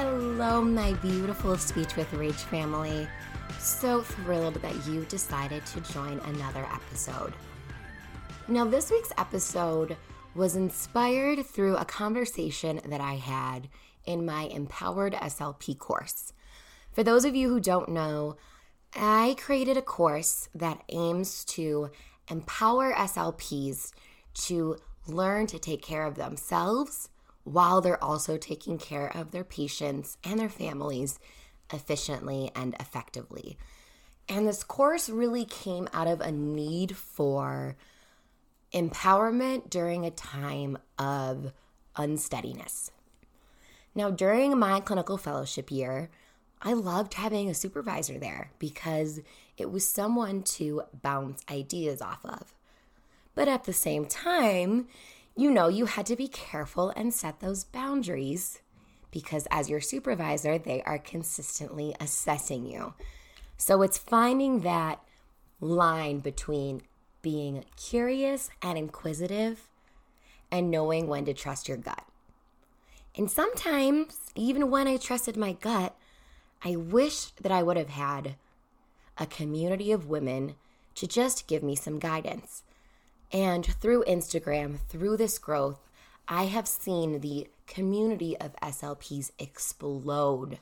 Hello, my beautiful Speech with Rach family. So thrilled that you decided to join another episode. Now, this week's episode was inspired through a conversation that I had in my Empowered SLP course. For those of you who don't know, I created a course that aims to empower SLPs to learn to take care of themselves while they're also taking care of their patients and their families efficiently and effectively. And this course really came out of a need for empowerment during a time of unsteadiness. Now, during my clinical fellowship year, I loved having a supervisor there because it was someone to bounce ideas off of. But at the same time, you know, you had to be careful and set those boundaries because as your supervisor, they are consistently assessing you. So it's finding that line between being curious and inquisitive and knowing when to trust your gut. And sometimes, even when I trusted my gut, I wish that I would have had a community of women to just give me some guidance. And through Instagram, through this growth, I have seen the community of SLPs explode.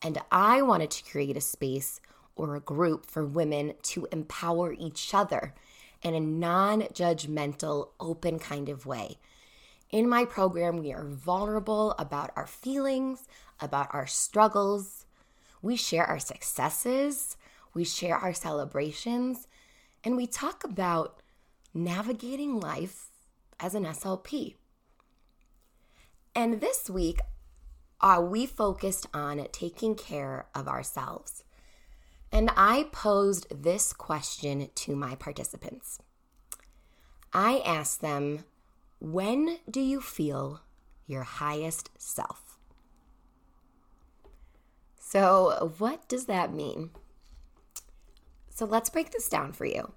And I wanted to create a space or a group for women to empower each other in a non-judgmental, open kind of way. In my program, we are vulnerable about our feelings, about our struggles. We share our successes, we share our celebrations, and we talk about navigating life as an SLP. And this week, we focused on taking care of ourselves. And I posed this question to my participants. I asked them, when do you feel your highest self? So what does that mean? So let's break this down for you.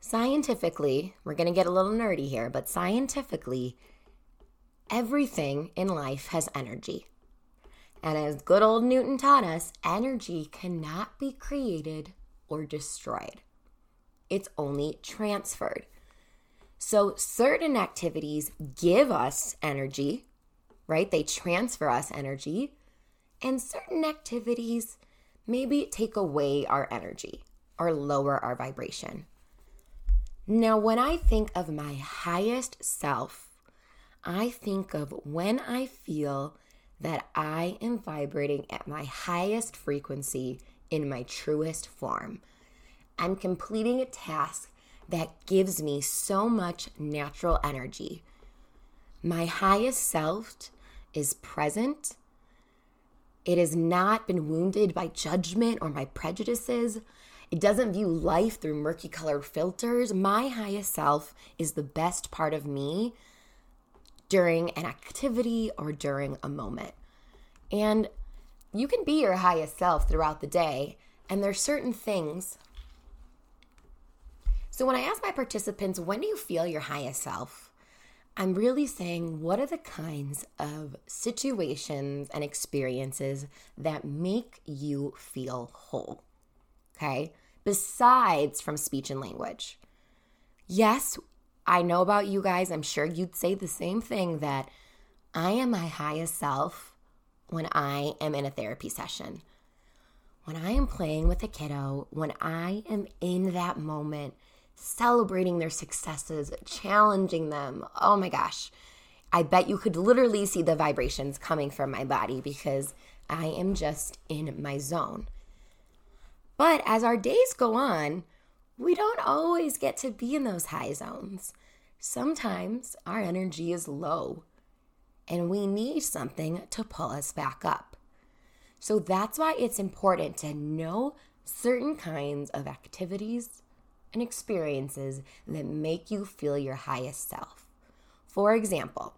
Scientifically, we're going to get a little nerdy here, but scientifically, everything in life has energy. And as good old Newton taught us, energy cannot be created or destroyed. It's only transferred. So certain activities give us energy, right? They transfer us energy. And certain activities maybe take away our energy or lower our vibration. Now, when I think of my highest self, I think of when I feel that I am vibrating at my highest frequency in my truest form. I'm completing a task that gives me so much natural energy. My highest self is present. It has not been wounded by judgment or my prejudices. It doesn't view life through murky-colored filters. My highest self is the best part of me during an activity or during a moment. And you can be your highest self throughout the day, and there's certain things. So when I ask my participants, when do you feel your highest self? I'm really saying, what are the kinds of situations and experiences that make you feel whole, okay? Besides from speech and language. Yes, I know about you guys. I'm sure you'd say the same thing, that I am my highest self when I am in a therapy session, when I am playing with a kiddo, when I am in that moment celebrating their successes, challenging them. Oh my gosh. I bet you could literally see the vibrations coming from my body because I am just in my zone. But as our days go on, we don't always get to be in those high zones. Sometimes our energy is low and we need something to pull us back up. So that's why it's important to know certain kinds of activities and experiences that make you feel your highest self. For example,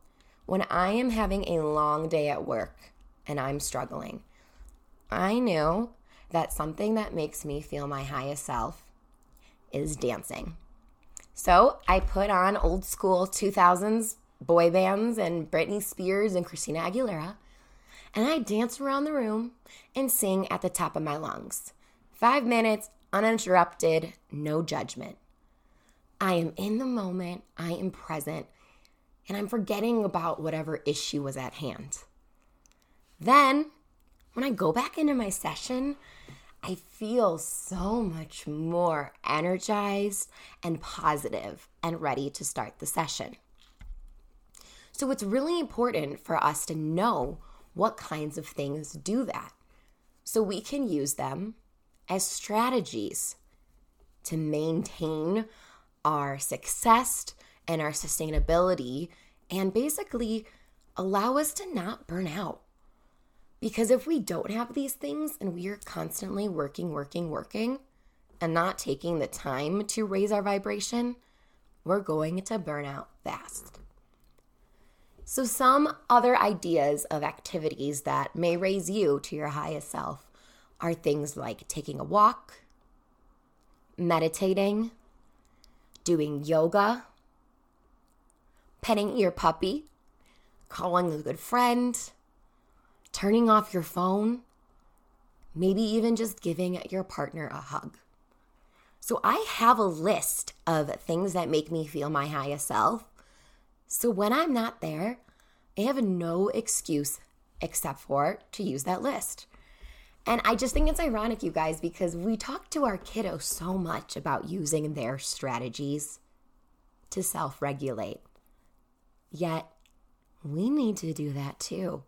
when I am having a long day at work and I'm struggling, I know that something that makes me feel my highest self is dancing. So I put on old school 2000s boy bands and Britney Spears and Christina Aguilera, and I dance around the room and sing at the top of my lungs. 5 minutes, uninterrupted, no judgment. I am in the moment, I am present, and I'm forgetting about whatever issue was at hand. Then, when I go back into my session, I feel so much more energized and positive and ready to start the session. So it's really important for us to know what kinds of things do that, so we can use them as strategies to maintain our success and our sustainability and basically allow us to not burn out. Because if we don't have these things and we are constantly working and not taking the time to raise our vibration, we're going to burn out fast. So some other ideas of activities that may raise you to your highest self are things like taking a walk, meditating, doing yoga, petting your puppy, calling a good friend, turning off your phone, maybe even just giving your partner a hug. So I have a list of things that make me feel my highest self. So when I'm not there, I have no excuse except for to use that list. And I just think it's ironic, you guys, because we talk to our kiddos so much about using their strategies to self-regulate. Yet we need to do that too.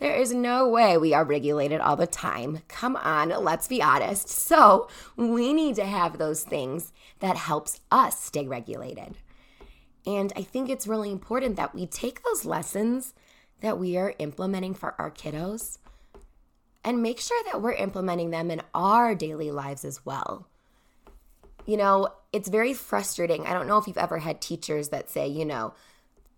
There is no way we are regulated all the time. Come on, let's be honest. So we need to have those things that helps us stay regulated. And I think it's really important that we take those lessons that we are implementing for our kiddos and make sure that we're implementing them in our daily lives as well. You know, it's very frustrating. I don't know if you've ever had teachers that say, you know,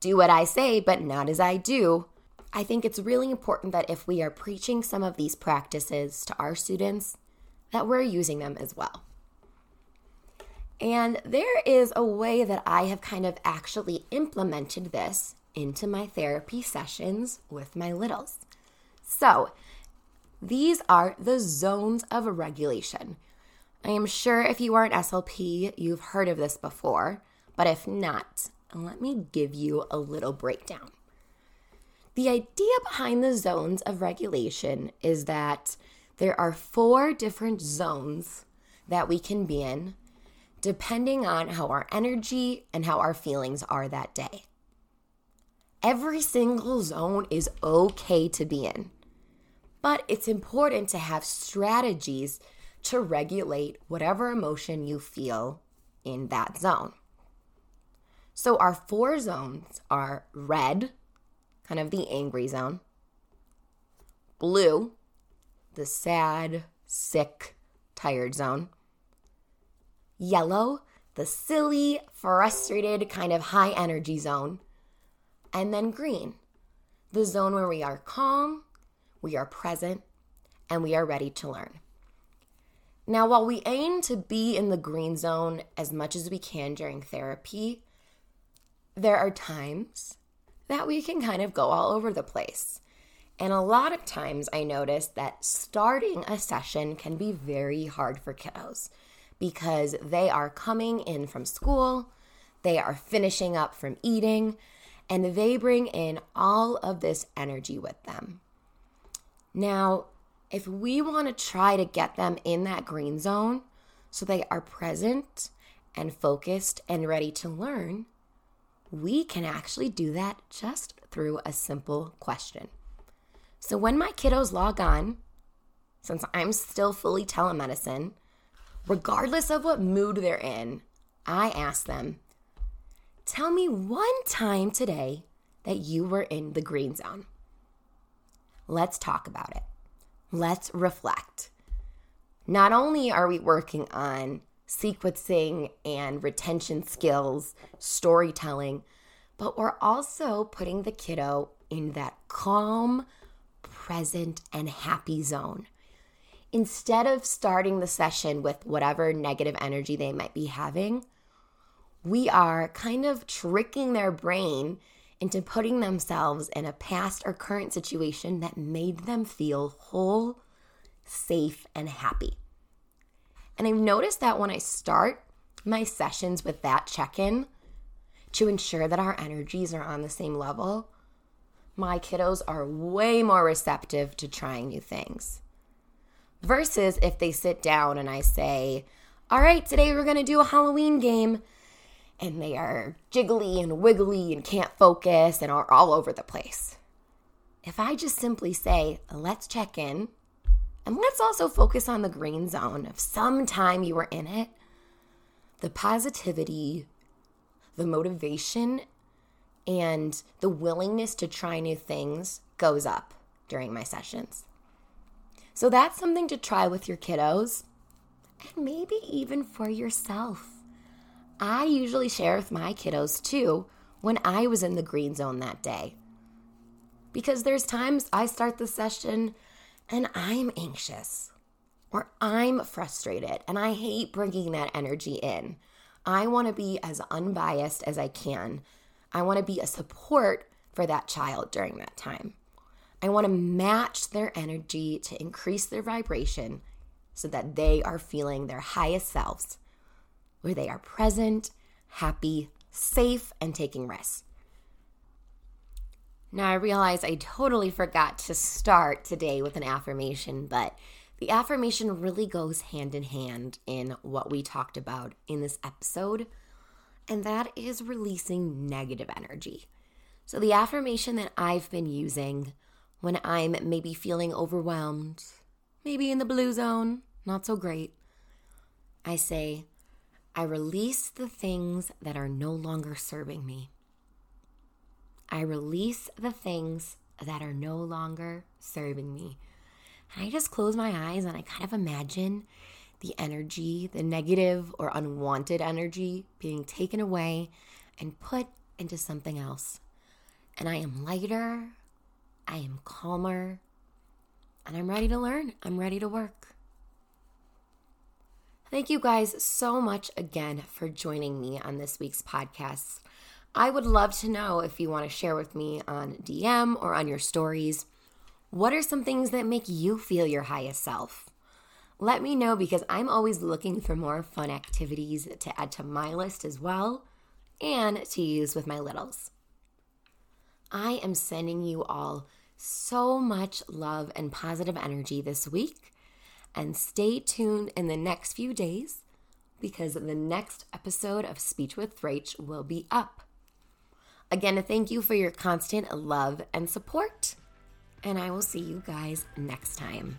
do what I say, but not as I do. I think it's really important that if we are preaching some of these practices to our students, that we're using them as well. And there is a way that I have kind of actually implemented this into my therapy sessions with my littles. So these are the zones of regulation. I am sure if you are an SLP, you've heard of this before, but if not, let me give you a little breakdown. The idea behind the zones of regulation is that there are 4 different zones that we can be in depending on how our energy and how our feelings are that day. Every single zone is okay to be in, but it's important to have strategies to regulate whatever emotion you feel in that zone. So our 4 zones are red, kind of the angry zone, blue, the sad, sick, tired zone, yellow, the silly, frustrated, kind of high energy zone, and then green, the zone where we are calm, we are present, and we are ready to learn. Now, while we aim to be in the green zone as much as we can during therapy, there are times that we can kind of go all over the place. And a lot of times I notice that starting a session can be very hard for kiddos because they are coming in from school, they are finishing up from eating, and they bring in all of this energy with them. Now, if we want to try to get them in that green zone so they are present and focused and ready to learn, we can actually do that just through a simple question. So when my kiddos log on, since I'm still fully telemedicine, regardless of what mood they're in, I ask them, tell me one time today that you were in the green zone. Let's talk about it. Let's reflect. Not only are we working on sequencing and retention skills, storytelling, but we're also putting the kiddo in that calm, present, and happy zone. Instead of starting the session with whatever negative energy they might be having, we are kind of tricking their brain into putting themselves in a past or current situation that made them feel whole, safe, and happy. And I've noticed that when I start my sessions with that check-in to ensure that our energies are on the same level, my kiddos are way more receptive to trying new things. Versus if they sit down and I say, all right, today we're going to do a Halloween game. And they are jiggly and wiggly and can't focus and are all over the place. If I just simply say, let's check in and let's also focus on the green zone of some time you were in it, the positivity, the motivation, and the willingness to try new things goes up during my sessions. So that's something to try with your kiddos and maybe even for yourself. I usually share with my kiddos too when I was in the green zone that day, because there's times I start the session and I'm anxious or I'm frustrated and I hate bringing that energy in. I want to be as unbiased as I can. I want to be a support for that child during that time. I want to match their energy to increase their vibration so that they are feeling their highest selves, where they are present, happy, safe, and taking risks. Now, I realize I totally forgot to start today with an affirmation, but the affirmation really goes hand in hand in what we talked about in this episode, and that is releasing negative energy. So the affirmation that I've been using when I'm maybe feeling overwhelmed, maybe in the blue zone, not so great, I say, I release the things that are no longer serving me. I release the things that are no longer serving me. And I just close my eyes and I kind of imagine the energy, the negative or unwanted energy being taken away and put into something else. And I am lighter, I am calmer, and I'm ready to learn. I'm ready to work. Thank you guys so much again for joining me on this week's podcast. I would love to know if you want to share with me on DM or on your stories, what are some things that make you feel your highest self? Let me know, because I'm always looking for more fun activities to add to my list as well and to use with my littles. I am sending you all so much love and positive energy this week, and stay tuned in the next few days because the next episode of Speech with Rach will be up. Again, thank you for your constant love and support, and I will see you guys next time.